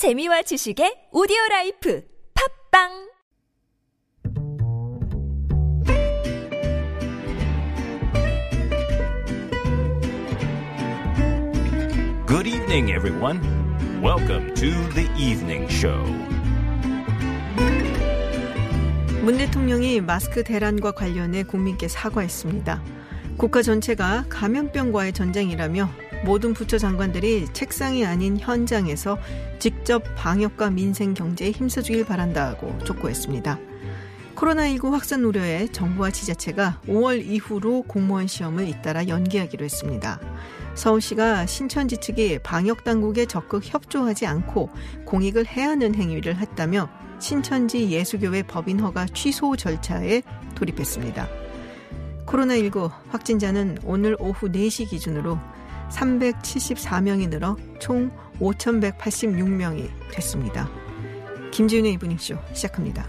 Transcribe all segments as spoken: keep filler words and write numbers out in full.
재미와 지식의 오디오라이프 팝빵 Good evening, everyone. Welcome to the evening show. 문 대통령이 마스크 대란과 관련해 국민께 사과했습니다. 국가 전체가 감염병과의 전쟁이라며 모든 부처 장관들이 책상이 아닌 현장에서 직접 방역과 민생 경제에 힘써주길 바란다고 촉구했습니다. 코로나십구 확산 우려에 정부와 지자체가 오월 이후로 공무원 시험을 잇따라 연기하기로 했습니다. 서울시가 신천지 측이 방역당국에 적극 협조하지 않고 공익을 해하는 행위를 했다며 신천지 예수교회 법인 허가 취소 절차에 돌입했습니다. 코로나십구 확진자는 오늘 오후 네 시 기준으로 삼백칠십사 명이 늘어 총 오천백팔십육 명이 됐습니다. 김지윤의 이브닝쇼 시작합니다.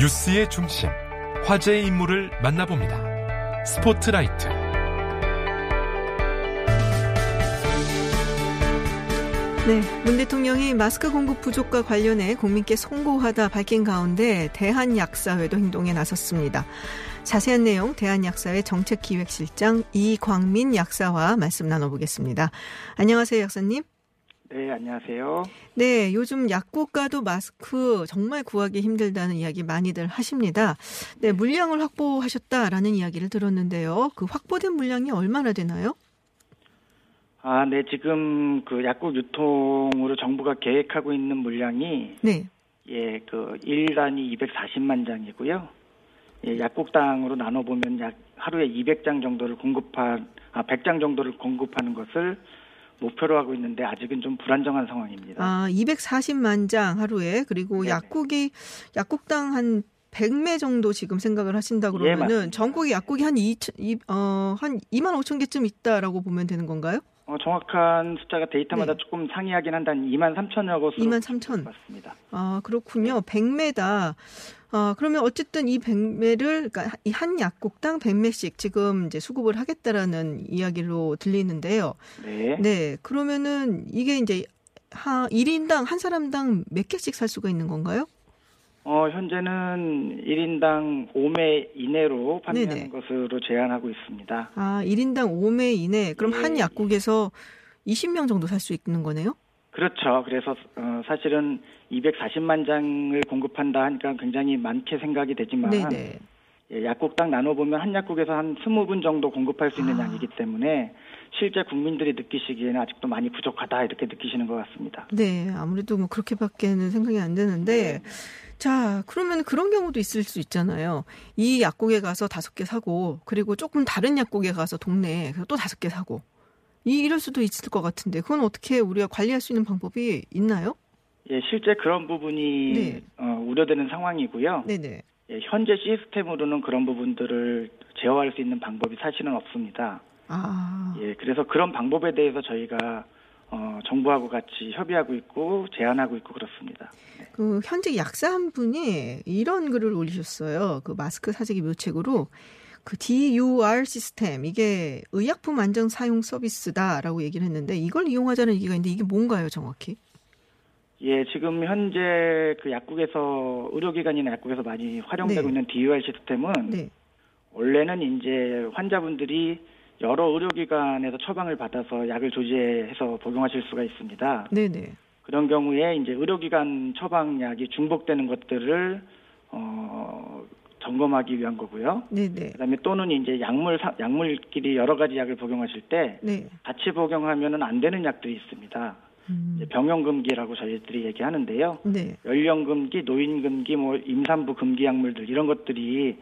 뉴스의 중심, 화제의 인물을 만나봅니다. 스포트라이트. 네, 문 대통령이 마스크 공급 부족과 관련해 국민께 송구하다 밝힌 가운데 대한약사회도 행동에 나섰습니다. 자세한 내용 대한약사회 정책기획실장 이광민 약사와 말씀 나눠보겠습니다. 안녕하세요, 약사님. 네, 안녕하세요. 네, 요즘 약국가도 마스크 정말 구하기 힘들다는 이야기 많이들 하십니다. 네, 물량을 확보하셨다라는 이야기를 들었는데요. 그 확보된 물량이 얼마나 되나요? 아, 네, 지금 그 약국 유통으로 정부가 계획하고 있는 물량이 네. 예, 그 일 단이 이백사십만 장이고요. 예, 약국당으로 나눠 보면 약 하루에 이백 장 정도를 공급한 아, 백 장 정도를 공급하는 것을 목표로 하고 있는데 아직은 좀 불안정한 상황입니다. 아, 이백사십만 장 하루에 그리고 네네. 약국이 약국당 한 백 매 정도 지금 생각을 하신다 그러면은 예, 전국의 약국이 한 이천, 이, 어, 한 이만 오천 개쯤 있다라고 보면 되는 건가요? 어, 정확한 숫자가 데이터마다 네. 조금 상이하긴 한다는 이만 삼천여 곳으로 이만 삼천. 맞습니다. 아, 그렇군요. 네. 백 매다. 아, 그러면 어쨌든 이 백 매를 그러니까 한 약국당 백 매씩 지금 이제 수급을 하겠다라는 이야기로 들리는데요. 네. 네. 그러면은 이게 이제 하, 일 인당 한 사람당 몇 개씩 살 수가 있는 건가요? 어, 현재는 일 인당 오 매 이내로 판매하는 네네. 것으로 제한하고 있습니다. 아, 일 인당 오 매 이내. 그럼 예, 한 약국에서 예. 이십 명 정도 살 수 있는 거네요? 그렇죠. 그래서 어, 사실은 이백사십만 장을 공급한다 하니까 굉장히 많게 생각이 되지만 예, 약국당 나눠보면 한 약국에서 한 이십 분 정도 공급할 수 있는 아. 양이기 때문에 실제 국민들이 느끼시기에는 아직도 많이 부족하다 이렇게 느끼시는 것 같습니다. 네. 아무래도 뭐 그렇게밖에는 생각이 안 되는데 네. 자, 그러면 그런 경우도 있을 수 있잖아요. 이 약국에 가서 다섯 개 사고, 그리고 조금 다른 약국에 가서 동네에 또 다섯 개 사고, 이, 이럴 수도 있을 것 같은데, 그건 어떻게 우리가 관리할 수 있는 방법이 있나요? 예, 실제 그런 부분이 네. 어, 우려되는 상황이고요. 네네. 예, 현재 시스템으로는 그런 부분들을 제어할 수 있는 방법이 사실은 없습니다. 아. 예, 그래서 그런 방법에 대해서 저희가 어, 정부하고 같이 협의하고 있고 제안하고 있고 그렇습니다. 네. 그 현재 약사 한 분이 이런 글을 올리셨어요. 그 마스크 사재기 묘책으로 그 디유알 시스템 이게 의약품 안전 사용 서비스다라고 얘기를 했는데 이걸 이용하자는 얘기가 있는데 이게 뭔가요, 정확히? 예, 지금 현재 그 약국에서 의료기관이나 약국에서 많이 활용되고 네. 있는 디유알 시스템은 네. 원래는 이제 환자분들이 여러 의료기관에서 처방을 받아서 약을 조제해서 복용하실 수가 있습니다. 네네. 그런 경우에 이제 의료기관 처방약이 중복되는 것들을 어, 점검하기 위한 거고요. 네네. 그다음에 또는 이제 약물 약물끼리 여러 가지 약을 복용하실 때 네. 같이 복용하면은 안 되는 약들이 있습니다. 음. 병용 금기라고 저희들이 얘기하는데요. 네. 연령 금기, 노인 금기, 뭐 임산부 금기 약물들 이런 것들이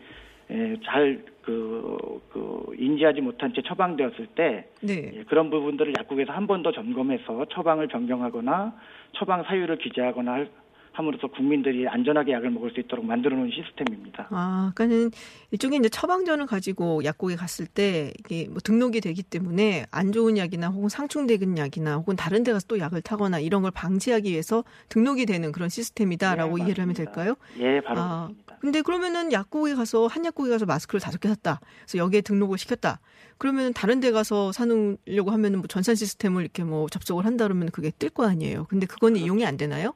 예, 잘, 그, 그, 인지하지 못한 채 처방되었을 때, 네. 예, 그런 부분들을 약국에서 한 번 더 점검해서 처방을 변경하거나 처방 사유를 기재하거나 할, 함으로써 국민들이 안전하게 약을 먹을 수 있도록 만들어 놓은 시스템입니다. 아, 그러니까는 일종의 이제 처방전을 가지고 약국에 갔을 때 이게 뭐 등록이 되기 때문에 안 좋은 약이나 혹은 상충되는 약이나 혹은 다른 데 가서 또 약을 타거나 이런 걸 방지하기 위해서 등록이 되는 그런 시스템이다라고 네, 이해를 하면 될까요? 예, 바로 아, 그렇습니다. 근데 그러면은 약국에 가서 한 약국에 가서 마스크를 다섯 개 샀다. 그래서 여기에 등록을 시켰다. 그러면 다른 데 가서 사놓으려고 하면은 뭐 전산 시스템을 이렇게 뭐 접속을 한다 그러면 그게 뜰 거 아니에요. 근데 그건 그렇죠. 이용이 안 되나요?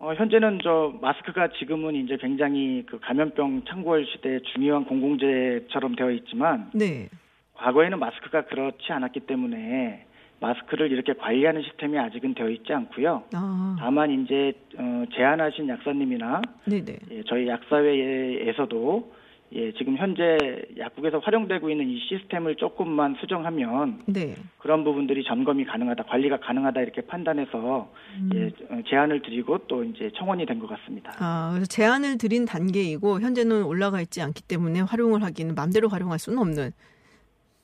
어, 현재는 저 마스크가 지금은 이제 굉장히 그 감염병 창궐 시대의 중요한 공공재처럼 되어 있지만 네. 과거에는 마스크가 그렇지 않았기 때문에 마스크를 이렇게 관리하는 시스템이 아직은 되어 있지 않고요. 아. 다만 이제 어, 제안하신 약사님이나 네네. 예, 저희 약사회에서도 예, 지금 현재 약국에서 활용되고 있는 이 시스템을 조금만 수정하면 네. 그런 부분들이 점검이 가능하다, 관리가 가능하다 이렇게 판단해서 음. 예, 제안을 드리고 또 이제 청원이 된 것 같습니다. 아, 그래서 제안을 드린 단계이고 현재는 올라가 있지 않기 때문에 활용을 하기는 마음대로 활용할 수는 없는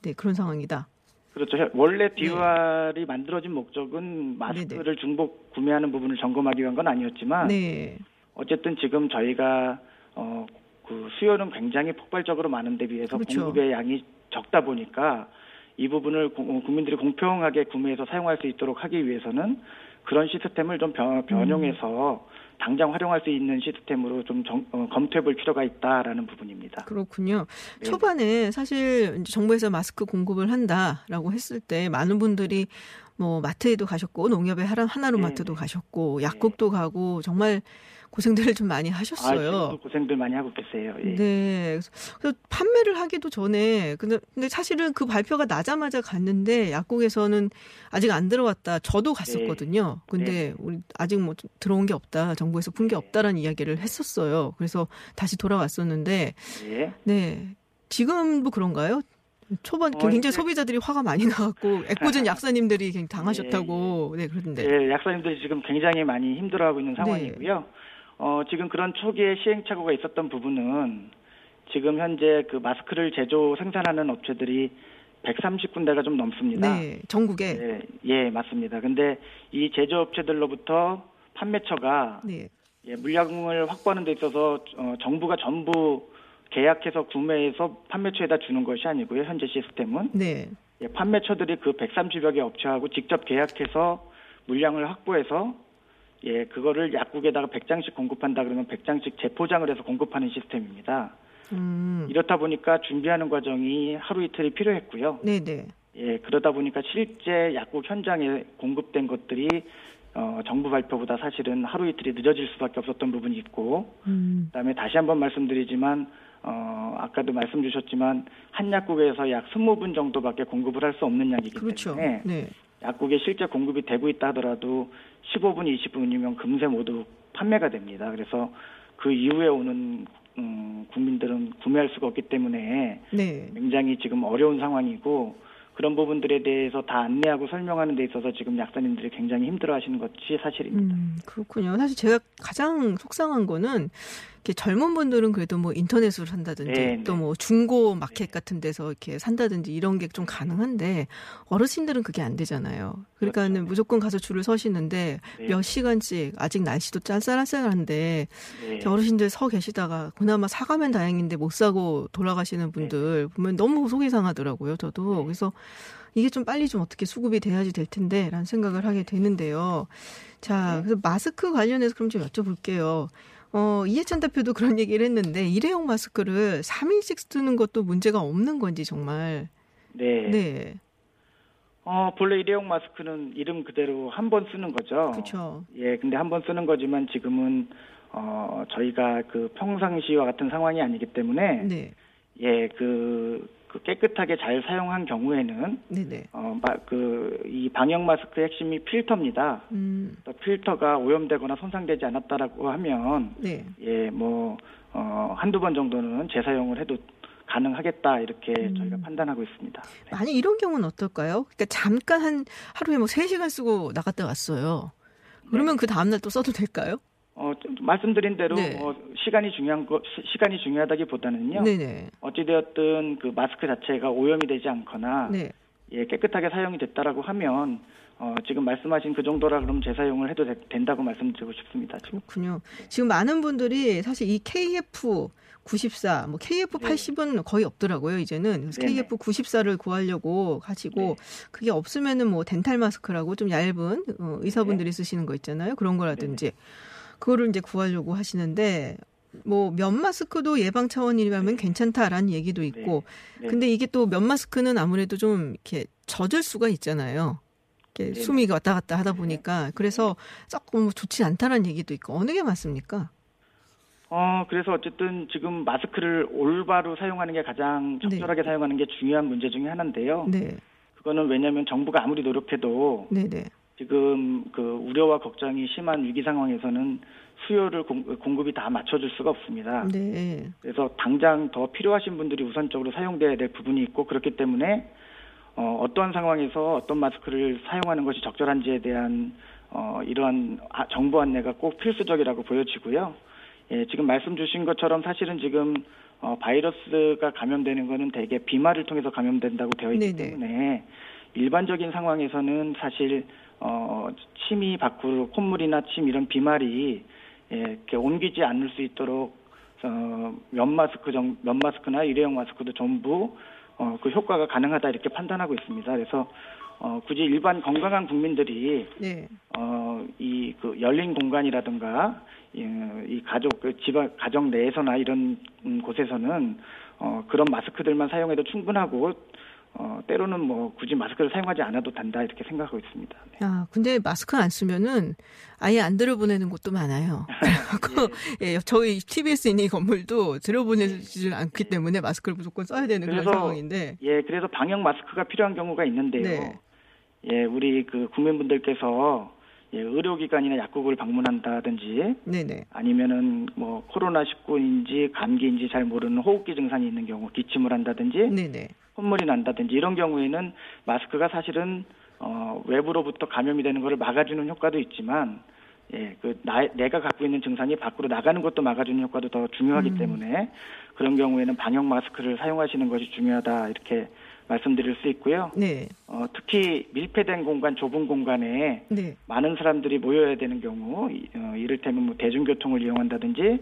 네, 그런 상황이다. 그렇죠. 원래 디유알이 네. 만들어진 목적은 마스크를 네네. 중복 구매하는 부분을 점검하기 위한 건 아니었지만 네. 어쨌든 지금 저희가 어. 그 수요는 굉장히 폭발적으로 많은 데 비해서 그렇죠. 공급의 양이 적다 보니까 이 부분을 고, 국민들이 공평하게 구매해서 사용할 수 있도록 하기 위해서는 그런 시스템을 좀 변, 변용해서 음. 당장 활용할 수 있는 시스템으로 좀 정, 어, 검토해볼 필요가 있다라는 부분입니다. 그렇군요. 네. 초반에 사실 정부에서 마스크 공급을 한다라고 했을 때 많은 분들이 뭐 마트에도 가셨고 농협의 하나로마트도 네. 가셨고 약국도 네. 가고 정말 고생들을 좀 많이 하셨어요. 아, 고생들 많이 하고 계세요. 예. 네. 그래서 판매를 하기도 전에 근데, 근데 사실은 그 발표가 나자마자 갔는데 약국에서는 아직 안 들어왔다. 저도 갔었거든요. 근데 네. 우리 아직 뭐 들어온 게 없다. 정부에서 푼 게 없다라는 이야기를 했었어요. 그래서 다시 돌아왔었는데 네. 네. 지금도 그런가요? 초반 굉장히 어, 소비자들이 화가 많이 나갖고 애꿎은 약사님들이 굉장히 당하셨다고 네, 네 그런데 네, 약사님들이 지금 굉장히 많이 힘들어하고 있는 상황이고요. 네. 어, 지금 그런 초기에 시행착오가 있었던 부분은 지금 현재 그 마스크를 제조 생산하는 업체들이 백삼십 군데가 좀 넘습니다. 네, 전국에. 네, 예, 맞습니다. 근데 이 제조업체들로부터 판매처가 네. 예, 물량을 확보하는 데 있어서 어, 정부가 전부 계약해서 구매해서 판매처에다 주는 것이 아니고요. 현재 시스템은 네. 예, 판매처들이 그 백삼십여 개 업체하고 직접 계약해서 물량을 확보해서 예, 그거를 약국에다가 백 장씩 공급한다 그러면 백 장씩 재포장을 해서 공급하는 시스템입니다. 음. 이렇다 보니까 준비하는 과정이 하루 이틀이 필요했고요. 네네. 예, 그러다 보니까 실제 약국 현장에 공급된 것들이 어, 정부 발표보다 사실은 하루 이틀이 늦어질 수밖에 없었던 부분이 있고, 음. 그다음에 다시 한번 말씀드리지만 어, 아까도 말씀 주셨지만 한 약국에서 약 이십 분 정도밖에 공급을 할 수 없는 약이기 그렇죠. 때문에. 네. 약국에 실제 공급이 되고 있다 하더라도 십오 분, 이십 분이면 금세 모두 판매가 됩니다. 그래서 그 이후에 오는 음, 국민들은 구매할 수가 없기 때문에 네. 굉장히 지금 어려운 상황이고 그런 부분들에 대해서 다 안내하고 설명하는 데 있어서 지금 약사님들이 굉장히 힘들어하시는 것이 사실입니다. 음, 그렇군요. 사실 제가 가장 속상한 거는 이렇게 젊은 분들은 그래도 뭐 인터넷으로 산다든지 또 뭐 중고 마켓 같은 데서 이렇게 산다든지 이런 게 좀 가능한데 어르신들은 그게 안 되잖아요. 그러니까는 그렇죠. 무조건 가서 줄을 서시는데 네. 몇 시간씩 아직 날씨도 쌀쌀한데 네. 어르신들 서 계시다가 그나마 사가면 다행인데 못 사고 돌아가시는 분들 네. 보면 너무 속이 상하더라고요. 저도. 네. 그래서 이게 좀 빨리 좀 어떻게 수급이 돼야지 될 텐데 라는 생각을 하게 되는데요. 자, 그래서 마스크 관련해서 그럼 좀 여쭤볼게요. 어, 이해찬 대표도 그런 얘기를 했는데 일회용 마스크를 삼 일씩 쓰는 것도 문제가 없는 건지 정말. 네. 네. 어, 본래 일회용 마스크는 이름 그대로 한 번 쓰는 거죠. 그렇죠. 예, 근데 한 번 쓰는 거지만 지금은 어, 저희가 그 평상시와 같은 상황이 아니기 때문에 네. 예, 그 깨끗하게 잘 사용한 경우에는 어, 그, 이 방역 마스크의 핵심이 필터입니다. 음. 필터가 오염되거나 손상되지 않았다라고 하면 네. 예, 뭐 어, 한두 번 정도는 재사용을 해도 가능하겠다 이렇게 음. 저희가 판단하고 있습니다. 네. 아니 이런 경우는 어떨까요? 그러니까 잠깐 한 하루에 뭐 세 시간 쓰고 나갔다 왔어요. 그러면 네. 그 다음날 또 써도 될까요? 어, 말씀드린 대로 네. 어, 시간이 중요한 거 시간이 중요하다기보다는요. 네네. 어찌되었든 그 마스크 자체가 오염이 되지 않거나 네. 예, 깨끗하게 사용이 됐다라고 하면 어, 지금 말씀하신 그 정도라 그러면 재사용을 해도 되, 된다고 말씀드리고 싶습니다. 지금. 그렇군요. 지금 많은 분들이 사실 이 케이에프 구십사, 뭐 케이에프 팔십은 네. 거의 없더라고요, 이제는. 케이에프 구십사를 구하려고 하시고, 네. 그게 없으면은 뭐 덴탈 마스크라고 좀 얇은 어, 의사분들이 네. 쓰시는 거 있잖아요. 그런 거라든지. 네. 그거를 이제 구하려고 하시는데, 뭐 면 마스크도 예방 차원이라면 네. 괜찮다라는 얘기도 있고, 네. 네. 근데 이게 또 면 마스크는 아무래도 좀 이렇게 젖을 수가 있잖아요. 네. 숨이 왔다 갔다 하다 보니까. 그래서 조금 좋지 않다는 얘기도 있고. 어느 게 맞습니까? 어, 그래서 어쨌든 지금 마스크를 올바로 사용하는 게 가장 적절하게 네. 사용하는 게 중요한 문제 중에 하나인데요. 네. 그거는 왜냐하면 정부가 아무리 노력해도 네, 네. 지금 그 우려와 걱정이 심한 위기 상황에서는 수요를 공, 공급이 다 맞춰줄 수가 없습니다. 네. 그래서 당장 더 필요하신 분들이 우선적으로 사용돼야 될 부분이 있고 그렇기 때문에 어, 어떠한 상황에서 어떤 마스크를 사용하는 것이 적절한지에 대한 어, 이러한 정부 안내가 꼭 필수적이라고 보여지고요. 예, 지금 말씀 주신 것처럼 사실은 지금 어, 바이러스가 감염되는 거는 대개 비말을 통해서 감염된다고 되어 있기 네네. 때문에 일반적인 상황에서는 사실 어, 침이 밖으로 콧물이나 침 이런 비말이 예, 이렇게 옮기지 않을 수 있도록 어, 면 마스크 정, 면 마스크나 일회용 마스크도 전부 어, 그 효과가 가능하다 이렇게 판단하고 있습니다. 그래서 어, 굳이 일반 건강한 국민들이 네. 어, 이 그 열린 공간이라든가 이, 이 가족 그 집 가정 내에서나 이런 음, 곳에서는 어, 그런 마스크들만 사용해도 충분하고 어, 때로는 뭐 굳이 마스크를 사용하지 않아도 된다 이렇게 생각하고 있습니다. 네. 아 근데 마스크 안 쓰면은 아예 안 들어보내는 곳도 많아요. 그래서 예. 예, 저희 티비에스 있는 이 건물도 들어보내지를 예. 않기 예. 때문에 마스크를 무조건 써야 되는 그래서, 그런 상황인데. 예, 그래서 방역 마스크가 필요한 경우가 있는데요. 네. 예, 우리 그 국민분들께서 예, 의료기관이나 약국을 방문한다든지, 네네. 아니면은 뭐 코로나십구인지 감기인지 잘 모르는 호흡기 증상이 있는 경우, 기침을 한다든지, 네네. 콧물이 난다든지 이런 경우에는 마스크가 사실은 어, 외부로부터 감염이 되는 것을 막아주는 효과도 있지만, 예, 그 나, 내가 갖고 있는 증상이 밖으로 나가는 것도 막아주는 효과도 더 중요하기 음. 때문에 그런 경우에는 방역 마스크를 사용하시는 것이 중요하다 이렇게. 말씀드릴 수 있고요. 네. 어, 특히 밀폐된 공간, 좁은 공간에 네. 많은 사람들이 모여야 되는 경우, 어, 이를테면 뭐 대중교통을 이용한다든지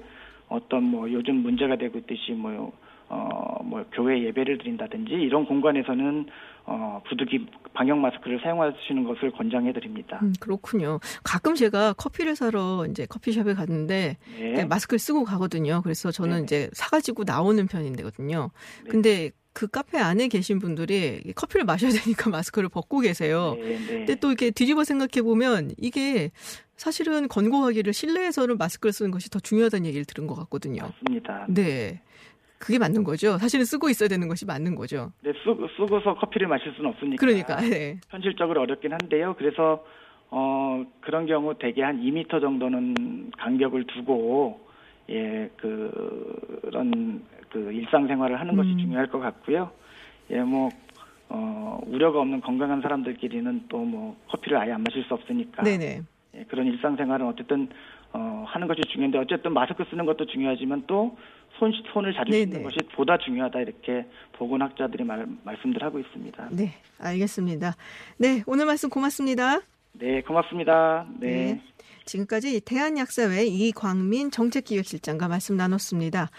어떤 뭐 요즘 문제가 되고 있듯이 뭐, 어, 뭐 교회 예배를 드린다든지 이런 공간에서는 어, 부득이 방역 마스크를 사용하시는 것을 권장해 드립니다. 음, 그렇군요. 가끔 제가 커피를 사러 이제 커피숍에 갔는데 네. 마스크를 쓰고 가거든요. 그래서 저는 네. 이제 사가지고 나오는 편인데거든요. 네. 근데 그 카페 안에 계신 분들이 커피를 마셔야 되니까 마스크를 벗고 계세요. 네, 네. 근데 또 이렇게 뒤집어 생각해 보면 이게 사실은 권고하기를 실내에서는 마스크를 쓰는 것이 더 중요하다는 얘기를 들은 것 같거든요. 맞습니다. 네. 그게 맞는 거죠. 사실은 쓰고 있어야 되는 것이 맞는 거죠. 네, 쓰고, 쓰고서 커피를 마실 수는 없으니까. 그러니까. 네. 현실적으로 어렵긴 한데요. 그래서, 어, 그런 경우 대개 한 이 미터 정도는 간격을 두고, 예, 그, 그런, 그 일상생활을 하는 것이 음. 중요할 것 같고요. 예, 뭐 어, 우려가 없는 건강한 사람들끼리는 또 뭐 커피를 아예 안 마실 수 없으니까. 네네. 예, 그런 일상생활은 어쨌든 어, 하는 것이 중요한데 어쨌든 마스크 쓰는 것도 중요하지만 또 손, 손을 자주 네네. 쓰는 것이 보다 중요하다 이렇게 보건학자들이 말, 말씀들 하고 있습니다. 네, 알겠습니다. 네, 오늘 말씀 고맙습니다. 네, 고맙습니다. 네. 네. 지금까지 대한약사회 이광민 정책기획실장과 말씀 나눴습니다.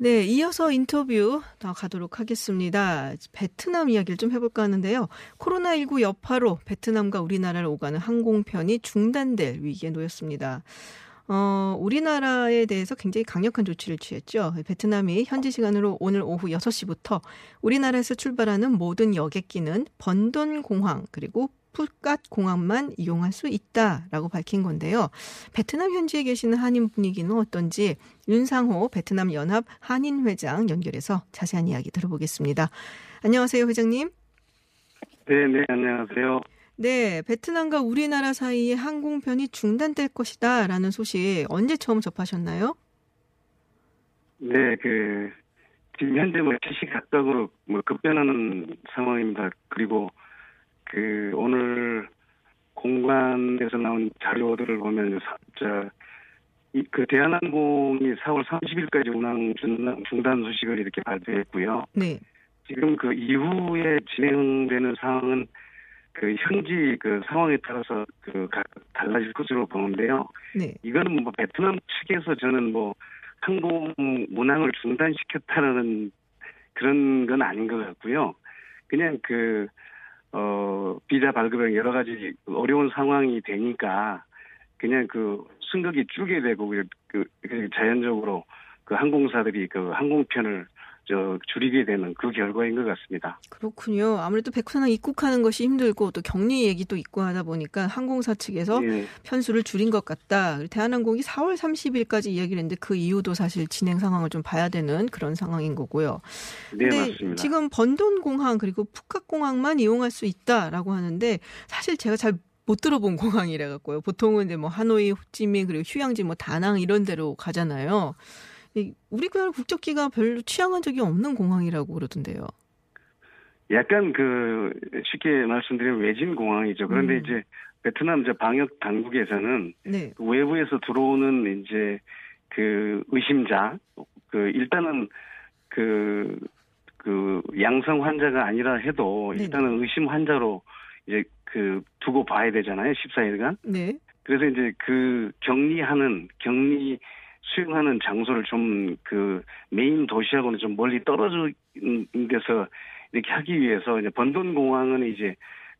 네, 이어서 인터뷰 더 가도록 하겠습니다. 베트남 이야기를 좀 해볼까 하는데요. 코로나십구 여파로 베트남과 우리나라를 오가는 항공편이 중단될 위기에 놓였습니다. 어, 우리나라에 대해서 굉장히 강력한 조치를 취했죠. 베트남이 현지 시간으로 오늘 오후 여섯 시부터 우리나라에서 출발하는 모든 여객기는 번돈 공항 그리고 푸켓 공항만 이용할 수 있다라고 밝힌 건데요. 베트남 현지에 계시는 한인 분위기는 어떤지 윤상호 베트남 연합 한인 회장 연결해서 자세한 이야기 들어보겠습니다. 안녕하세요, 회장님. 네, 네, 안녕하세요. 네, 베트남과 우리나라 사이의 항공편이 중단될 것이다라는 소식 언제 처음 접하셨나요? 네, 그 지금 현재 뭐 시시각각으로 뭐 급변하는 상황입니다. 그리고 그 오늘 공관에서 나온 자료들을 보면 자, 이, 그 대한항공이 사월 삼십일까지 운항 중단 소식을 이렇게 발표했고요. 네. 지금 그 이후에 진행되는 상황은 그 현지 그 상황에 따라서 그 각각 달라질 것으로 보는데요. 네. 이거는 뭐 베트남 측에서 저는 뭐 항공 운항을 중단시켰다는 그런 건 아닌 것 같고요. 그냥 그 어, 비자 발급에 여러 가지 어려운 상황이 되니까 그냥 그 승객이 줄게 되고 그, 그, 그 자연적으로 그 항공사들이 그 항공편을 저 줄이게 되는 그 결과인 것 같습니다. 그렇군요. 아무래도 베트남 입국하는 것이 힘들고 또 격리 얘기도 있고 하다 보니까 항공사 측에서 네. 편수를 줄인 것 같다. 대한항공이 사월 삼십일까지 이야기를 했는데 그 이후도 사실 진행 상황을 좀 봐야 되는 그런 상황인 거고요. 네, 맞습니다. 지금 번돈 공항 그리고 푸켓 공항만 이용할 수 있다라고 하는데 사실 제가 잘 못 들어본 공항이라 갖고요. 보통은 이제 뭐 하노이, 호치민 그리고 휴양지 뭐 다낭 이런 데로 가잖아요. 우리나라 국적기가 별로 취향한 적이 없는 공항이라고 그러던데요. 약간 그 쉽게 말씀드리면 외진 공항이죠. 그런데 음. 이제 베트남 이제 방역 당국에서는 네. 그 외부에서 들어오는 이제 그 의심자, 그 일단은 그, 그 양성 환자가 아니라 해도 일단은 네네. 의심 환자로 이제 그 두고 봐야 되잖아요. 십사 일간. 네. 그래서 이제 그 격리하는 격리 수용하는 장소를 좀 그 메인 도시하고는 좀 멀리 떨어진 데서 이렇게 하기 위해서 이제 번돈 공항은 이제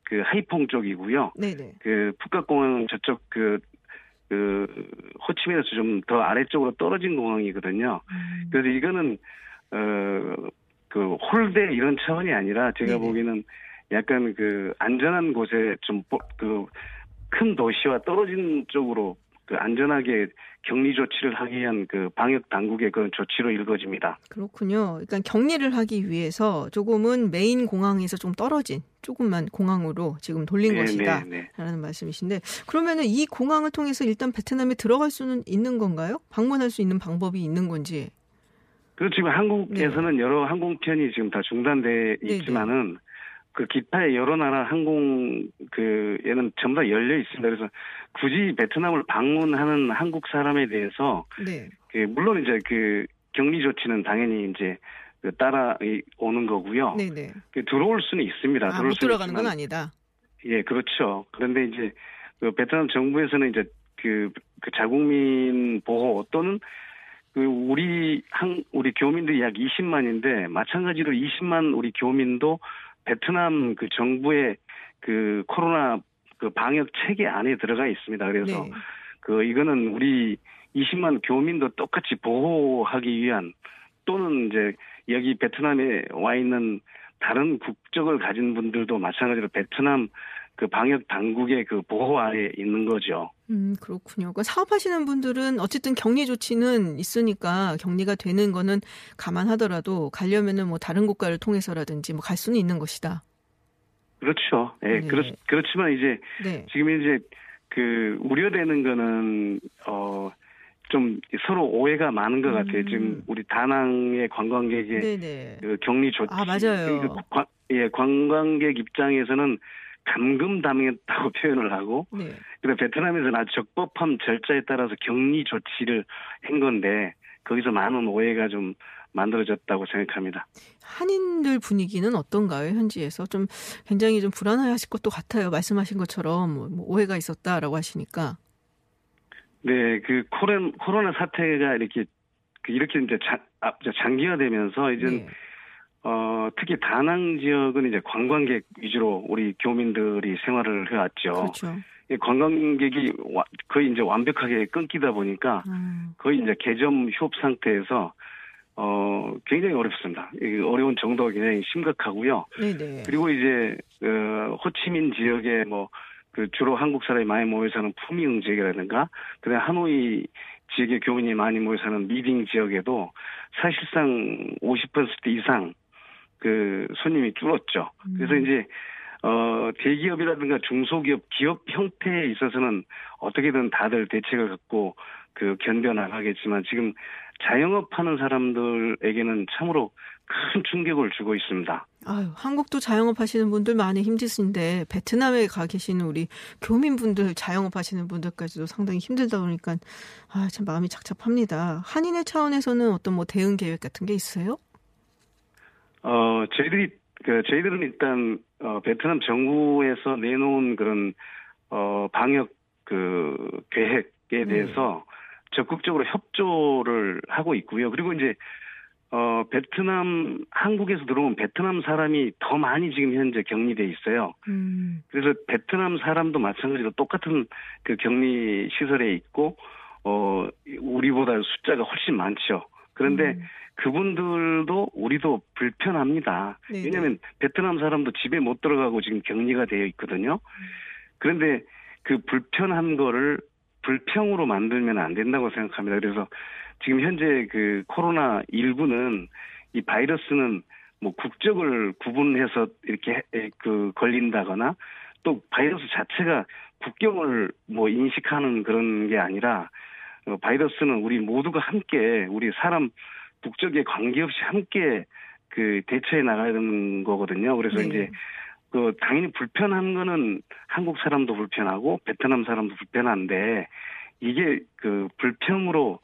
그 하이퐁 쪽이고요. 네네. 그 푸켓 공항은 저쪽 그, 그 호치민에서 좀 더 아래쪽으로 떨어진 공항이거든요. 음. 그래서 이거는 어 그 홀대 이런 차원이 아니라 제가 네네. 보기에는 약간 그 안전한 곳에 좀 그 큰 도시와 떨어진 쪽으로. 그 안전하게 격리 조치를 하기 위한 그 방역 당국의 그런 조치로 일거집니다. 그렇군요. 그러니까 격리를 하기 위해서 조금은 메인 공항에서 좀 떨어진 조금만 공항으로 지금 돌린 네, 것이다라는 네, 네. 말씀이신데 그러면은 이 공항을 통해서 일단 베트남에 들어갈 수는 있는 건가요? 방문할 수 있는 방법이 있는 건지? 그렇죠. 지금 한국에서는 네. 여러 항공편이 지금 다 중단돼 있지만은. 네, 네. 그 기타의 여러 나라 항공 그 얘는 전부 다 열려 있습니다. 그래서 굳이 베트남을 방문하는 한국 사람에 대해서 네. 그 물론 이제 그 격리 조치는 당연히 이제 그 따라 오는 거고요. 네네. 그 들어올 수는 있습니다. 아, 들어올 못 수는 들어가는 있지만, 건 아니다. 예, 그렇죠. 그런데 이제 그 베트남 정부에서는 이제 그, 그 자국민 보호 또는 그 우리 한 우리 교민들이 약 이십만인데 마찬가지로 이십만 우리 교민도 베트남 그 정부의 그 코로나 그 방역 체계 안에 들어가 있습니다. 그래서 네. 그 이거는 우리 이십만 교민도 똑같이 보호하기 위한 또는 이제 여기 베트남에 와 있는 다른 국적을 가진 분들도 마찬가지로 베트남 그 방역 당국의 그 보호 아래 있는 거죠. 음, 그렇군요. 그러니까 사업하시는 분들은 어쨌든 격리 조치는 있으니까 격리가 되는 거는 감안하더라도 가려면은 뭐 다른 국가를 통해서라든지 뭐 갈 수는 있는 것이다. 그렇죠. 예, 네. 그렇, 그렇지만 이제 네. 지금 이제 그 우려되는 거는 어, 좀 서로 오해가 많은 것 같아요. 음. 지금 우리 다낭의 관광객의 그 격리 조치. 아, 맞아요. 그, 관, 예, 관광객 입장에서는 감금당했다고 표현을 하고 네. 그래서 베트남에서는 아주 적법함 절차에 따라서 격리 조치를 한 건데 거기서 많은 오해가 좀 만들어졌다고 생각합니다. 한인들 분위기는 어떤가요? 현지에서 좀 굉장히 좀 불안해하실 것도 같아요. 말씀하신 것처럼 뭐 오해가 있었다라고 하시니까. 네, 그 코로나, 코로나 사태가 이렇게 이렇게 이제 자, 장기화되면서 이제. 네. 어, 특히 다낭 지역은 이제 관광객 위주로 우리 교민들이 생활을 해왔죠. 그렇죠. 관광객이 와, 거의 이제 완벽하게 끊기다 보니까 음. 거의 이제 개점 휴업 상태에서 어, 굉장히 어렵습니다. 어려운 정도가 굉장히 심각하고요. 네네. 그리고 이제 어, 호치민 지역에 뭐 그 주로 한국 사람이 많이 모여 사는 푸미흥 지역이라든가, 그다음 하노이 지역의 교민이 많이 모여 사는 미딩 지역에도 사실상 오십 퍼센트 이상 그 손님이 줄었죠. 그래서 음. 이제 어 대기업이라든가 중소기업 기업 형태에 있어서는 어떻게든 다들 대책을 갖고 그 견뎌 나가겠지만 지금 자영업하는 사람들에게는 참으로 큰 충격을 주고 있습니다. 아유, 한국도 자영업하시는 분들 많이 힘드신데 베트남에 가 계시는 우리 교민분들, 자영업하시는 분들까지도 상당히 힘들다 보니까 아, 참 마음이 착잡합니다. 한인의 차원에서는 어떤 뭐 대응 계획 같은 게 있어요? 어, 저희들이 그 저희들은 일단 어, 베트남 정부에서 내놓은 그런 어, 방역 그 계획에 대해서 음. 적극적으로 협조를 하고 있고요. 그리고 이제 어, 베트남 한국에서 들어온 베트남 사람이 더 많이 지금 현재 격리돼 있어요. 음. 그래서 베트남 사람도 마찬가지로 똑같은 그 격리 시설에 있고 어, 우리보다 숫자가 훨씬 많죠. 그런데 음. 그분들도 우리도 불편합니다. 네네. 왜냐하면 베트남 사람도 집에 못 들어가고 지금 격리가 되어 있거든요. 그런데 그 불편한 거를 불평으로 만들면 안 된다고 생각합니다. 그래서 지금 현재 그 코로나십구는 이 바이러스는 뭐 국적을 구분해서 이렇게 그 걸린다거나 또 바이러스 자체가 국경을 뭐 인식하는 그런 게 아니라 바이러스는 우리 모두가 함께 우리 사람 국적에 관계없이 함께 그 대처해 나가는 거거든요. 그래서 네. 이제 그 당연히 불편한 거는 한국 사람도 불편하고 베트남 사람도 불편한데 이게 그 불평으로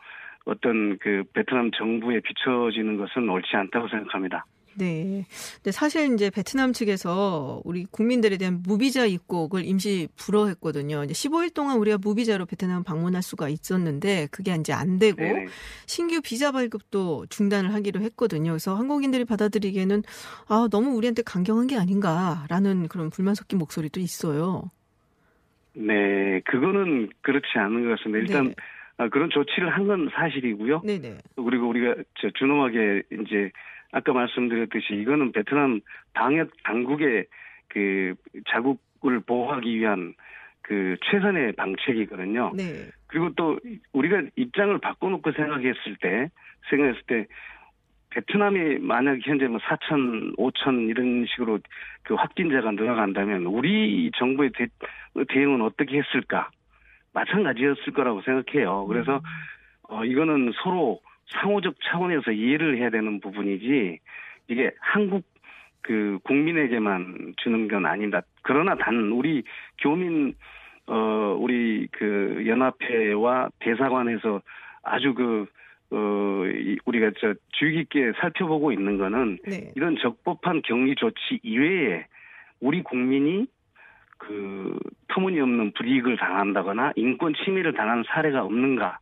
어떤 그 베트남 정부에 비춰지는 것은 옳지 않다고 생각합니다. 네. 근데 사실 이제 베트남 측에서 우리 국민들에 대한 무비자 입국을 임시 불허했거든요. 이제 십오 일 동안 우리가 무비자로 베트남 방문할 수가 있었는데 그게 이제 안 되고 네네. 신규 비자 발급도 중단을 하기로 했거든요. 그래서 한국인들이 받아들이기에는 아, 너무 우리한테 강경한 게 아닌가라는 그런 불만 섞인 목소리도 있어요. 네. 그거는 그렇지 않은 것 같습니다. 일단 네. 아, 그런 조치를 한 건 사실이고요. 네네. 그리고 우리가 저 준엄하게 이제 아까 말씀드렸듯이 이거는 베트남 방역 당국의 그 자국을 보호하기 위한 그 최선의 방책이거든요. 네. 그리고 또 우리가 입장을 바꿔놓고 생각했을 때, 생각했을 때 베트남이 만약 현재 뭐 사천, 오천 이런 식으로 그 확진자가 늘어간다면 우리 정부의 대, 대응은 어떻게 했을까? 마찬가지였을 거라고 생각해요. 그래서 음. 어, 이거는 서로 상호적 차원에서 이해를 해야 되는 부분이지 이게 한국 그 국민에게만 주는 건 아니다. 그러나 단 우리 교민 어 우리 그 연합회와 대사관에서 아주 그 어 우리가 저 주의 깊게 살펴보고 있는 거는 네. 이런 적법한 격리 조치 이외에 우리 국민이 그 터무니없는 불이익을 당한다거나 인권 침해를 당한 사례가 없는가?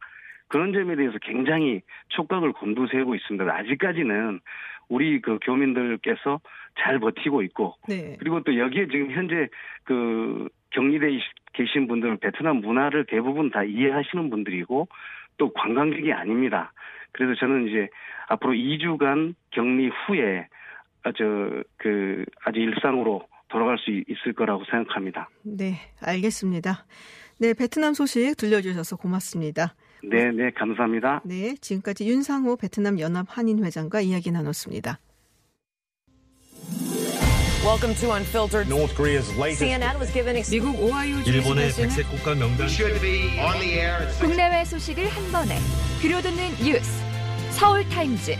그런 점에 대해서 굉장히 촉각을 곤두세우고 있습니다. 아직까지는 우리 그 교민들께서 잘 버티고 있고, 네. 그리고 또 여기에 지금 현재 그 격리돼 계신 분들은 베트남 문화를 대부분 다 이해하시는 분들이고, 또 관광객이 아닙니다. 그래서 저는 이제 앞으로 이 주간 격리 후에 아주 그 아주 일상으로 돌아갈 수 있을 거라고 생각합니다. 네, 알겠습니다. 네, 베트남 소식 들려주셔서 고맙습니다. 네, 네, 감사합니다. 네, 지금까지 윤상호 베트남 연합 한인 회장과 이야기 나눴습니다. Welcome to Unfiltered. North Korea's latest. 씨엔엔 was given. 미국 오하이오 주 일본의 백색 국가 명단. 국내외 소식을 한 번에 들려듣는 뉴스. 서울 타임즈.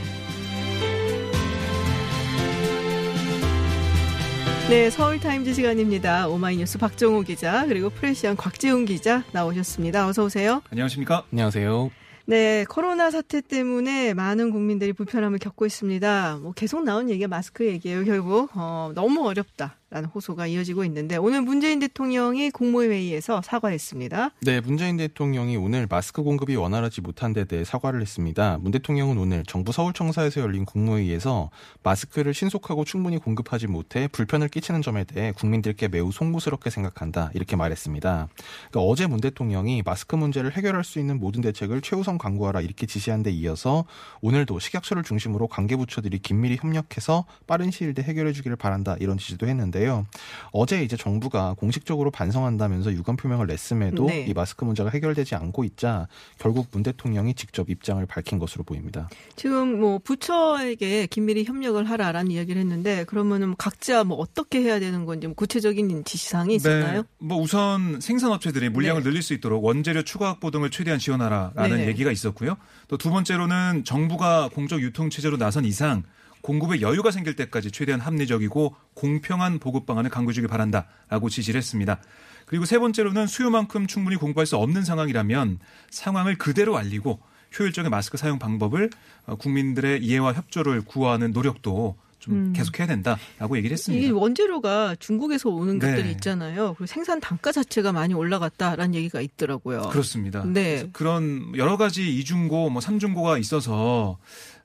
네, 서울타임즈 시간입니다. 오마이뉴스 박정호 기자 그리고 프레시안 곽재훈 기자 나오셨습니다. 어서 오세요. 안녕하십니까? 안녕하세요. 네, 코로나 사태 때문에 많은 국민들이 불편함을 겪고 있습니다. 뭐 계속 나온 얘기가 마스크 얘기예요. 결국 어, 너무 어렵다라는 호소가 이어지고 있는데 오늘 문재인 대통령이 국무회의에서 사과했습니다. 네, 문재인 대통령이 오늘 마스크 공급이 원활하지 못한 데 대해 사과를 했습니다. 문 대통령은 오늘 정부 서울청사에서 열린 국무회의에서 마스크를 신속하고 충분히 공급하지 못해 불편을 끼치는 점에 대해 국민들께 매우 송구스럽게 생각한다 이렇게 말했습니다. 그러니까 어제 문 대통령이 마스크 문제를 해결할 수 있는 모든 대책을 최우선 강구하라 이렇게 지시한 데 이어서 오늘도 식약처를 중심으로 관계부처들이 긴밀히 협력해서 빠른 시일 내 해결해 주기를 바란다 이런 지시도 했는데요. 어제 이제 정부가 공식적으로 반성한다면서 유감 표명을 냈음에도 네. 이 마스크 문제가 해결되지 않고 있자 결국 문 대통령이 직접 입장을 밝힌 것으로 보입니다. 지금 뭐 부처에게 긴밀히 협력을 하라라는 이야기를 했는데 그러면은 각자 뭐 어떻게 해야 되는 건지 구체적인 지시사항이 있었나요? 네. 뭐 우선 생산업체들이 물량을 네. 늘릴 수 있도록 원재료 추가 확보 등을 최대한 지원하라라는 네. 얘기가 있었고요. 또 두 번째로는 정부가 공적 유통 체제로 나선 이상 공급에 여유가 생길 때까지 최대한 합리적이고 공평한 보급 방안을 강구해 주길 바란다라고 지시를 했습니다. 그리고 세 번째로는 수요만큼 충분히 공급할 수 없는 상황이라면 상황을 그대로 알리고 효율적인 마스크 사용 방법을 국민들의 이해와 협조를 구하는 노력도 좀 음. 계속해야 된다라고 얘기를 했습니다. 이 원재료가 중국에서 오는 네. 것들이 있잖아요. 그리고 생산 단가 자체가 많이 올라갔다라는 얘기가 있더라고요. 그렇습니다. 네. 그런 여러 가지 이중고, 뭐 삼중고가 있어서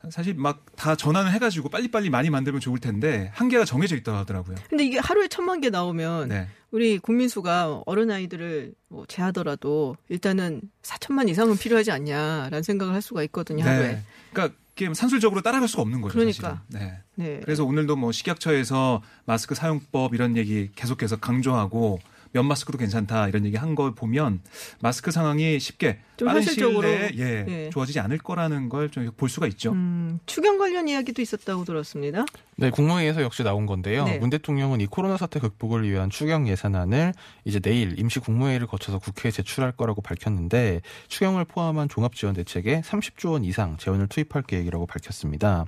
사실 막 다 전환을 해가지고 빨리빨리 많이 만들면 좋을 텐데 한계가 정해져 있다고 하더라고요. 근데 이게 하루에 천만 개 나오면 네. 우리 국민수가 어른 아이들을 뭐 제하더라도 일단은 사천만 이상은 필요하지 않냐라는 생각을 할 수가 있거든요. 네. 하루에. 그러니까 이게 산술적으로 따라갈 수가 없는 거죠. 그러니까. 네. 네. 그래서 오늘도 뭐 식약처에서 마스크 사용법 이런 얘기 계속해서 강조하고 면 마스크도 괜찮다 이런 얘기 한 걸 보면 마스크 상황이 쉽게 빠른 시일 내에 예, 네. 좋아지지 않을 거라는 걸 좀 볼 수가 있죠. 음, 추경 관련 이야기도 있었다고 들었습니다. 네, 국무회의에서 역시 나온 건데요. 네. 문 대통령은 이 코로나 사태 극복을 위한 추경 예산안을 이제 내일 임시 국무회의를 거쳐서 국회에 제출할 거라고 밝혔는데 추경을 포함한 종합지원 대책에 삼십조 원 이상 재원을 투입할 계획이라고 밝혔습니다.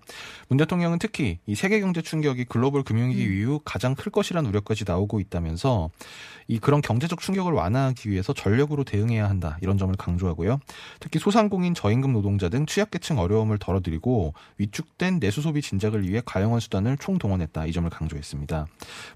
문 대통령은 특히 이 세계 경제 충격이 글로벌 금융위기 음. 이후 가장 클 것이라는 우려까지 나오고 있다면서 이 그런 경제적 충격을 완화하기 위해서 전력으로 대응해야 한다 이런 점을 강조하고요. 특히 소상공인, 저임금 노동자 등 취약계층 어려움을 덜어드리고 위축된 내수 소비 진작을 위해 가용한 수단을 총동원했다 이 점을 강조했습니다.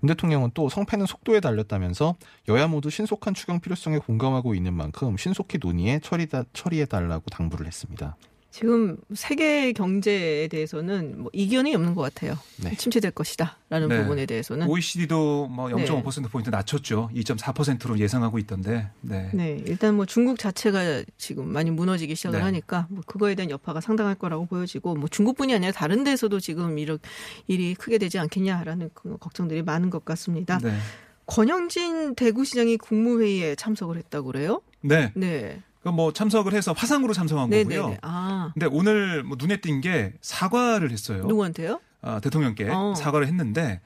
문 대통령은 또 성패는 속도에 달렸다면서 여야 모두 신속한 추경 필요성에 공감하고 있는 만큼 신속히 논의해 처리다, 처리해달라고 당부를 했습니다. 지금 세계 경제에 대해서는 뭐 이견이 없는 것 같아요. 네. 침체될 것이다라는 네. 부분에 대해서는. 오이시디도 뭐 영점오 퍼센트포인트 네. 낮췄죠. 이점사 퍼센트로 예상하고 있던데. 네. 네. 일단 뭐 중국 자체가 지금 많이 무너지기 시작을 네. 하니까 뭐 그거에 대한 여파가 상당할 거라고 보여지고 뭐 중국뿐이 아니라 다른 데서도 지금 이런 일이 크게 되지 않겠냐라는 걱정들이 많은 것 같습니다. 네. 권영진 대구시장이 국무회의에 참석을 했다고 그래요? 네. 네. 뭐 참석을 해서 화상으로 참석한 네네네. 거고요. 아. 근데 오늘 뭐 눈에 띈 게 사과를 했어요. 누구한테요? 아, 대통령께 어. 사과를 했는데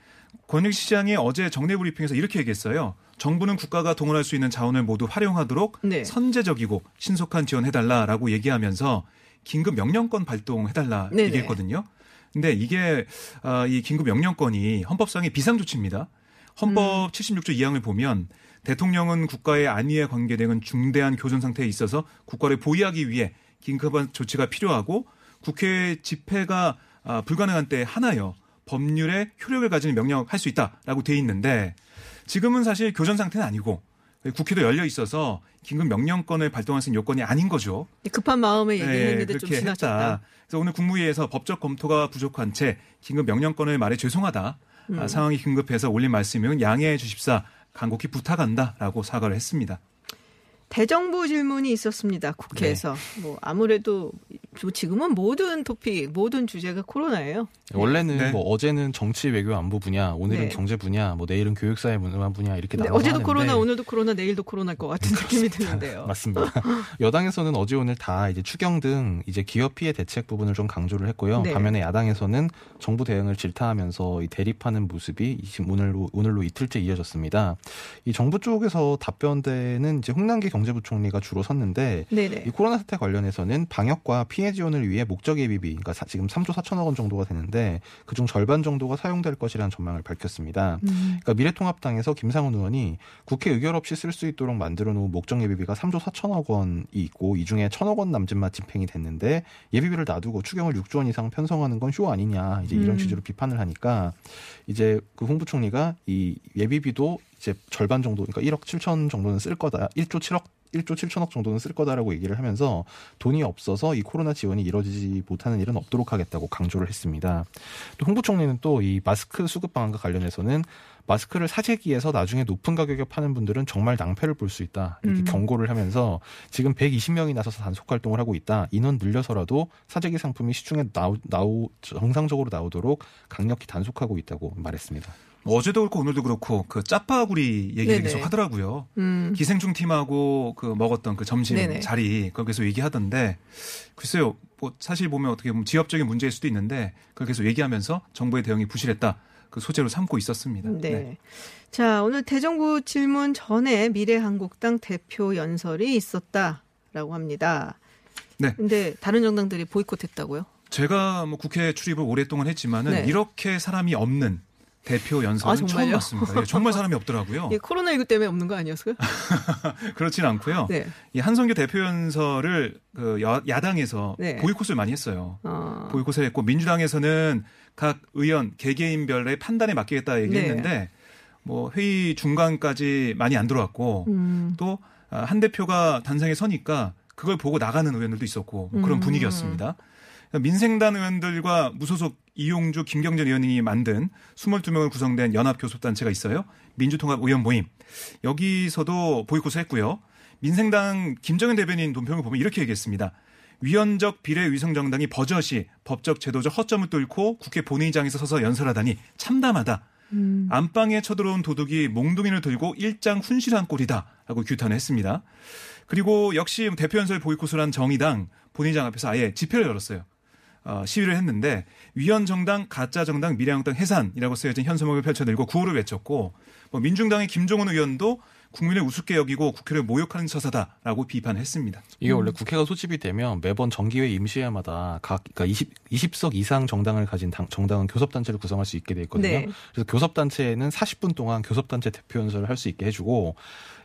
권익 시장이 어제 정례 브리핑에서 이렇게 얘기했어요. 정부는 국가가 동원할 수 있는 자원을 모두 활용하도록 네. 선제적이고 신속한 지원해달라라고 얘기하면서 긴급 명령권 발동해달라 네네. 얘기했거든요. 근데 이게 아, 이 긴급 명령권이 헌법상의 비상조치입니다. 헌법 음. 칠십육조 이항을 보면 대통령은 국가의 안위에 관계되는 중대한 교전 상태에 있어서 국가를 보위하기 위해 긴급한 조치가 필요하고 국회 집회가 불가능한 때에 하나여 법률의 효력을 가지는 명령할 수 있다라고 돼 있는데 지금은 사실 교전 상태는 아니고 국회도 열려 있어서 긴급 명령권을 발동할 수 있는 요건이 아닌 거죠. 급한 마음에 얘기했는데 네, 좀 지나쳤다. 그래서 오늘 국무회의에서 법적 검토가 부족한 채 긴급 명령권을 말해 죄송하다. 음. 아, 상황이 긴급해서 올린 말씀은 양해해 주십사. 간곡히 부탁한다라고 사과를 했습니다. 대정부 질문이 있었습니다. 국회에서. 네. 뭐 아무래도 지금은 모든 토픽, 모든 주제가 코로나예요. 원래는 네. 뭐 어제는 정치 외교 안보 분야, 오늘은 네. 경제 분야, 뭐 내일은 교육사회 문화 분야 이렇게 나와서 어제도 하는데. 코로나, 오늘도 코로나, 내일도 코로나일 것 같은 그렇습니다. 느낌이 드는데요. 맞습니다. 여당에서는 어제 오늘 다 이제 추경 등 이제 기업 피해 대책 부분을 좀 강조를 했고요. 네. 반면에 야당에서는 정부 대응을 질타하면서 이 대립하는 모습이 오늘로 오늘로 이틀째 이어졌습니다. 이 정부 쪽에서 답변대는 이제 홍남기 경제부총리가 주로 섰는데 네네. 이 코로나 사태 관련해서는 방역과 피해 지원을 위해 목적 예비비, 그러니까 사, 지금 삼조 사천억 원 정도가 되는데 그중 절반 정도가 사용될 것이라는 전망을 밝혔습니다. 음. 그러니까 미래통합당에서 김상훈 의원이 국회 의결 없이 쓸 수 있도록 만들어놓은 목적 예비비가 삼조 사천억 원이 있고 이 중에 천억 원 남짓만 집행이 됐는데 예비비를 놔두고 추경을 육조 원 이상 편성하는 건 쇼 아니냐 이제 이런 음. 취지로 비판을 하니까 이제 그 홍 부총리가 이 예비비도 이제 절반 정도, 그러니까 일억 칠천 정도는 쓸 거다. 일조 칠억, 일조 칠천억 정도는 쓸 거다라고 얘기를 하면서 돈이 없어서 이 코로나 지원이 이루어지지 못하는 일은 없도록 하겠다고 강조를 했습니다. 또 홍 부총리는 또 이 마스크 수급 방안과 관련해서는 마스크를 사재기에서 나중에 높은 가격에 파는 분들은 정말 낭패를 볼 수 있다. 이렇게 음. 경고를 하면서 지금 백이십 명이 나서서 단속 활동을 하고 있다. 인원 늘려서라도 사재기 상품이 시중에 나오, 나오, 정상적으로 나오도록 강력히 단속하고 있다고 말했습니다. 어제도 그렇고 오늘도 그렇고 그 짜파구리 얘기를 네네. 계속 하더라고요. 음. 기생충 팀하고 그 먹었던 그 점심 네네. 자리 그걸 계속 얘기하던데 글쎄요. 뭐 사실 보면 어떻게 보면 지역적인 문제일 수도 있는데 그걸 계속 얘기하면서 정부의 대응이 부실했다. 그 소재로 삼고 있었습니다. 네. 네. 자, 오늘 대정부 질문 전에 미래한국당 대표 연설이 있었다라고 합니다. 네. 근데 다른 정당들이 보이콧했다고요? 제가 뭐 국회 출입을 오랫동안 했지만은 네. 이렇게 사람이 없는 대표 연설은 아, 처음 봤습니다. 예, 정말 사람이 없더라고요. 예, 코로나십구 때문에 없는 거 아니었어요? 그렇진 않고요. 네. 이 한성규 대표 연설을 그 야, 야당에서 네. 보이콧을 많이 했어요. 어. 보이콧을 했고 민주당에서는 각 의원 개개인별의 판단에 맡기겠다 얘기했는데 네. 뭐 회의 중간까지 많이 안 들어왔고 음. 또 한 대표가 단상에 서니까 그걸 보고 나가는 의원들도 있었고 뭐 그런 음. 분위기였습니다. 민생단 의원들과 무소속 이용주, 김경전 의원이 만든 이십이 명으로 구성된 연합교섭단체가 있어요. 민주통합의원 모임. 여기서도 보이콧을 했고요. 민생당 김정현 대변인 논평을 보면 이렇게 얘기했습니다. 위헌적 비례위성정당이 버젓이 법적 제도적 허점을 뚫고 국회 본회의장에서 서서 연설하다니 참담하다. 음. 안방에 쳐들어온 도둑이 몽둥이를 들고 일장 훈실한 꼴이다라고 규탄을 했습니다. 그리고 역시 대표연설 보이콧을 한 정의당 본회의장 앞에서 아예 집회를 열었어요. 어, 시위를 했는데 위헌정당, 가짜정당, 미래한국당 해산이라고 쓰여진 현수막을 펼쳐들고 구호를 외쳤고 뭐 민중당의 김종원 의원도 국민을 우습게 여기고 국회를 모욕하는 처사다라고 비판했습니다. 이게 원래 국회가 소집이 되면 매번 정기회 임시회마다 각 그러니까 이십, 이십 석 이상 정당을 가진 당, 정당은 교섭단체를 구성할 수 있게 돼 있거든요. 네. 그래서 교섭단체는 사십 분 동안 교섭단체 대표 연설을 할 수 있게 해주고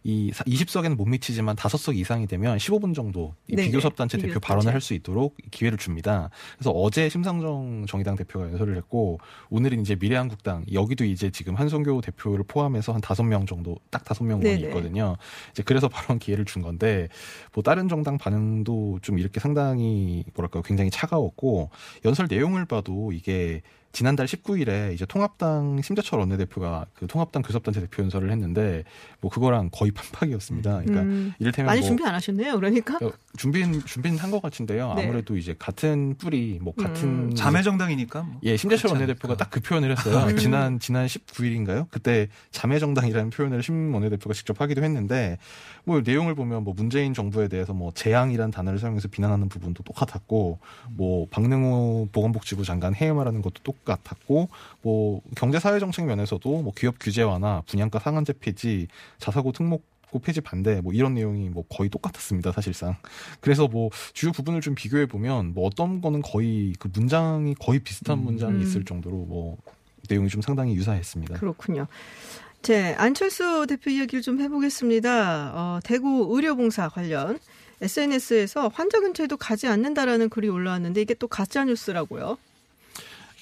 이 이십 석에는 못 미치지만 다섯 석 이상이 되면 십오 분 정도 이 네. 비교섭단체 네. 대표 비교섭단체. 발언을 할 수 있도록 기회를 줍니다. 그래서 어제 심상정 정의당 대표가 연설을 했고 오늘은 이제 미래한국당 여기도 이제 지금 한성규 대표를 포함해서 한 다섯 명 정도 딱 다섯 명 네. 있거든요. 이제 그래서 발언 기회를 준 건데 뭐 다른 정당 반응도 좀 이렇게 상당히 뭐랄까 굉장히 차가웠고 연설 내용을 봐도 이게 지난달 십구 일에 이제 통합당 심재철 원내대표가 그 통합당 교섭단체 대표 연설을 했는데 뭐 그거랑 거의 판박이었습니다. 그러니까 음, 이를테면 많이 뭐 준비 안 하셨네요. 그러니까 준비는 준비는 한 것 같은데요. 네. 아무래도 이제 같은 뿌리 뭐 같은 음, 자매 정당이니까 뭐. 예, 심재철 원내대표가 딱 그 표현을 했어요. 음. 지난 지난 십구 일인가요? 그때 자매 정당이라는 표현을 심 원내대표가 직접 하기도 했는데 뭐 내용을 보면 뭐 문재인 정부에 대해서 뭐 재앙이란 단어를 사용해서 비난하는 부분도 똑같았고 뭐 박능호 보건복지부 장관 해임 말하는 것도 똑 같았고 뭐 경제 사회 정책 면에서도 뭐 기업 규제 완화, 분양가 상한제 폐지, 자사고 특목 폐지 반대 뭐 이런 내용이 뭐 거의 똑같았습니다 사실상. 그래서 뭐 주요 부분을 좀 비교해 보면 뭐 어떤 거는 거의 그 문장이 거의 비슷한 음. 문장이 있을 정도로 뭐 내용이 좀 상당히 유사했습니다. 그렇군요. 제 안철수 대표 이야기를 좀 해보겠습니다. 어, 대구 의료봉사 관련 에스엔에스에서 환자 근처에도 가지 않는다라는 글이 올라왔는데 이게 또 가짜 뉴스라고요.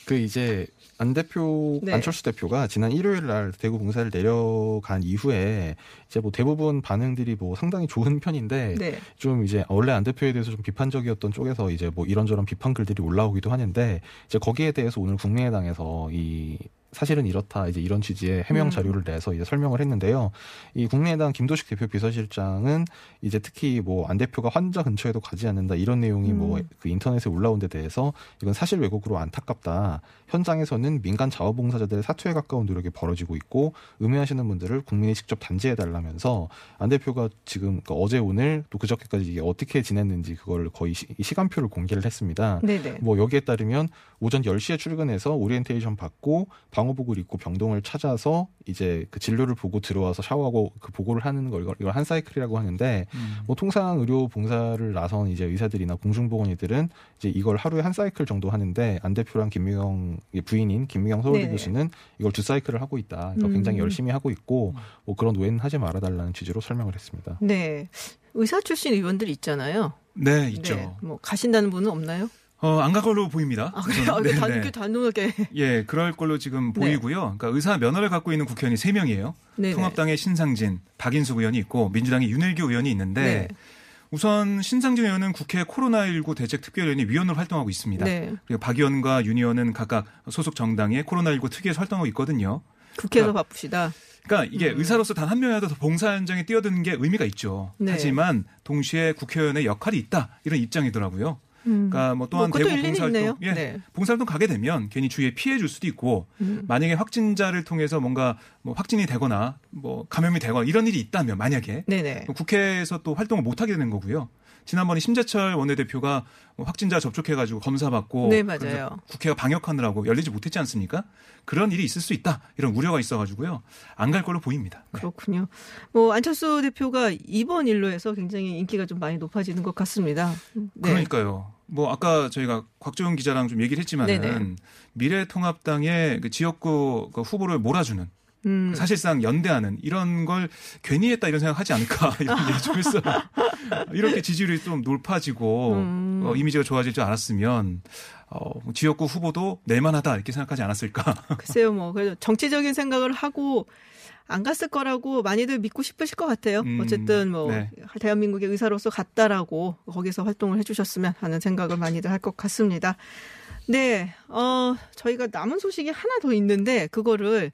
그 이제 안 대표 네. 안철수 대표가 지난 일요일 날 대구 봉사를 내려간 이후에 이제 뭐 대부분 반응들이 뭐 상당히 좋은 편인데 네. 좀 이제 원래 안 대표에 대해서 좀 비판적이었던 쪽에서 이제 뭐 이런저런 비판 글들이 올라오기도 하는데 이제 거기에 대해서 오늘 국민의당에서 이 사실은 이렇다 이제 이런 취지의 해명 자료를 내서 이제 설명을 했는데요. 이 국민의당 김도식 대표 비서실장은 이제 특히 뭐 안 대표가 환자 근처에도 가지 않는다 이런 내용이 음. 뭐 그 인터넷에 올라온 데 대해서 이건 사실 왜곡으로 안타깝다. 현장에서는 민간 자원봉사자들의 사퇴에 가까운 노력이 벌어지고 있고 음해하시는 분들을 국민이 직접 단죄해 달라면서 안 대표가 지금 그러니까 어제 오늘 또 그저께까지 이게 어떻게 지냈는지 그걸 거의 시, 시간표를 공개를 했습니다. 네네. 뭐 여기에 따르면 오전 열 시에 출근해서 오리엔테이션 받고 방호복을 입고 병동을 찾아서 이제 그 진료를 보고 들어와서 샤워하고 그 보고를 하는 걸 이걸 한 사이클이라고 하는데 음. 뭐 통상 의료 봉사를 나선 이제 의사들이나 공중보건의들은 이제 이걸 하루에 한 사이클 정도 하는데 안 대표랑 김미영 부인인 김미영 서울대 네. 교수는 이걸 두 사이클을 하고 있다. 그러니까 음. 굉장히 열심히 하고 있고 뭐 그런 오해는 하지 말아달라는 취지로 설명을 했습니다. 네, 의사 출신 의원들 있잖아요. 네, 있죠. 네. 뭐 가신다는 분은 없나요? 어, 안 갈 걸로 보입니다. 아, 그래요? 네, 단, 네. 단호하게. 예, 그럴 걸로 지금 네. 보이고요. 그러니까 의사 면허를 갖고 있는 국회의원이 세 명이에요. 네네. 통합당의 신상진, 박인숙 의원이 있고 민주당의 윤일규 의원이 있는데 네. 우선 신상진 의원은 국회 코로나십구 대책특별위원회 위원으로 활동하고 있습니다. 네. 그리고 박 의원과 윤 의원은 각각 소속 정당의 코로나십구 특위에서 활동하고 있거든요. 국회에서 그러니까, 바쁘시다. 그러니까 이게 음. 의사로서 단 한 명이라도 더 봉사 현장에 뛰어드는 게 의미가 있죠. 네. 하지만 동시에 국회의원의 역할이 있다. 이런 입장이더라고요. 음. 그러니까 뭐 또한 뭐 대구 봉사활동, 예, 네. 봉사활동 가게 되면 괜히 주위에 피해 줄 수도 있고 음. 만약에 확진자를 통해서 뭔가 뭐 확진이 되거나 뭐 감염이 되거나 이런 일이 있다면 만약에 네네. 국회에서 또 활동을 못하게 되는 거고요. 지난번에 심재철 원내대표가 확진자 접촉해가지고 검사받고 네, 맞아요. 국회가 방역하느라고 열리지 못했지 않습니까? 그런 일이 있을 수 있다. 이런 우려가 있어가지고요. 안 갈 걸로 보입니다. 네. 그렇군요. 뭐 안철수 대표가 이번 일로 해서 굉장히 인기가 좀 많이 높아지는 것 같습니다. 네. 그러니까요. 뭐 아까 저희가 곽재훈 기자랑 좀 얘기를 했지만은 미래통합당의 그 지역구 후보를 몰아주는 음. 사실상 연대하는 이런 걸 괜히 했다 이런 생각하지 않을까 이런 얘기 좀 했어요. 이렇게 지지율이 좀 높아지고 음. 어, 이미지가 좋아질 줄 알았으면 어, 지역구 후보도 낼만하다 이렇게 생각하지 않았을까. 글쎄요, 뭐 그래도 정치적인 생각을 하고 안 갔을 거라고 많이들 믿고 싶으실 것 같아요. 음, 어쨌든 뭐 네. 대한민국의 의사로서 갔다라고 거기서 활동을 해주셨으면 하는 생각을 많이들 할 것 같습니다. 네, 어, 저희가 남은 소식이 하나 더 있는데 그거를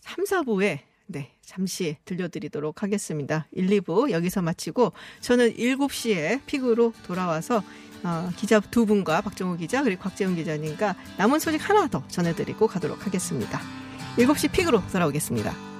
삼, 사부에 네, 잠시 들려드리도록 하겠습니다. 일, 이부 여기서 마치고 저는 일곱 시에 픽으로 돌아와서 어, 기자 두 분과 박정우 기자 그리고 곽재훈 기자님과 남은 소식 하나 더 전해드리고 가도록 하겠습니다. 일곱 시 픽으로 돌아오겠습니다.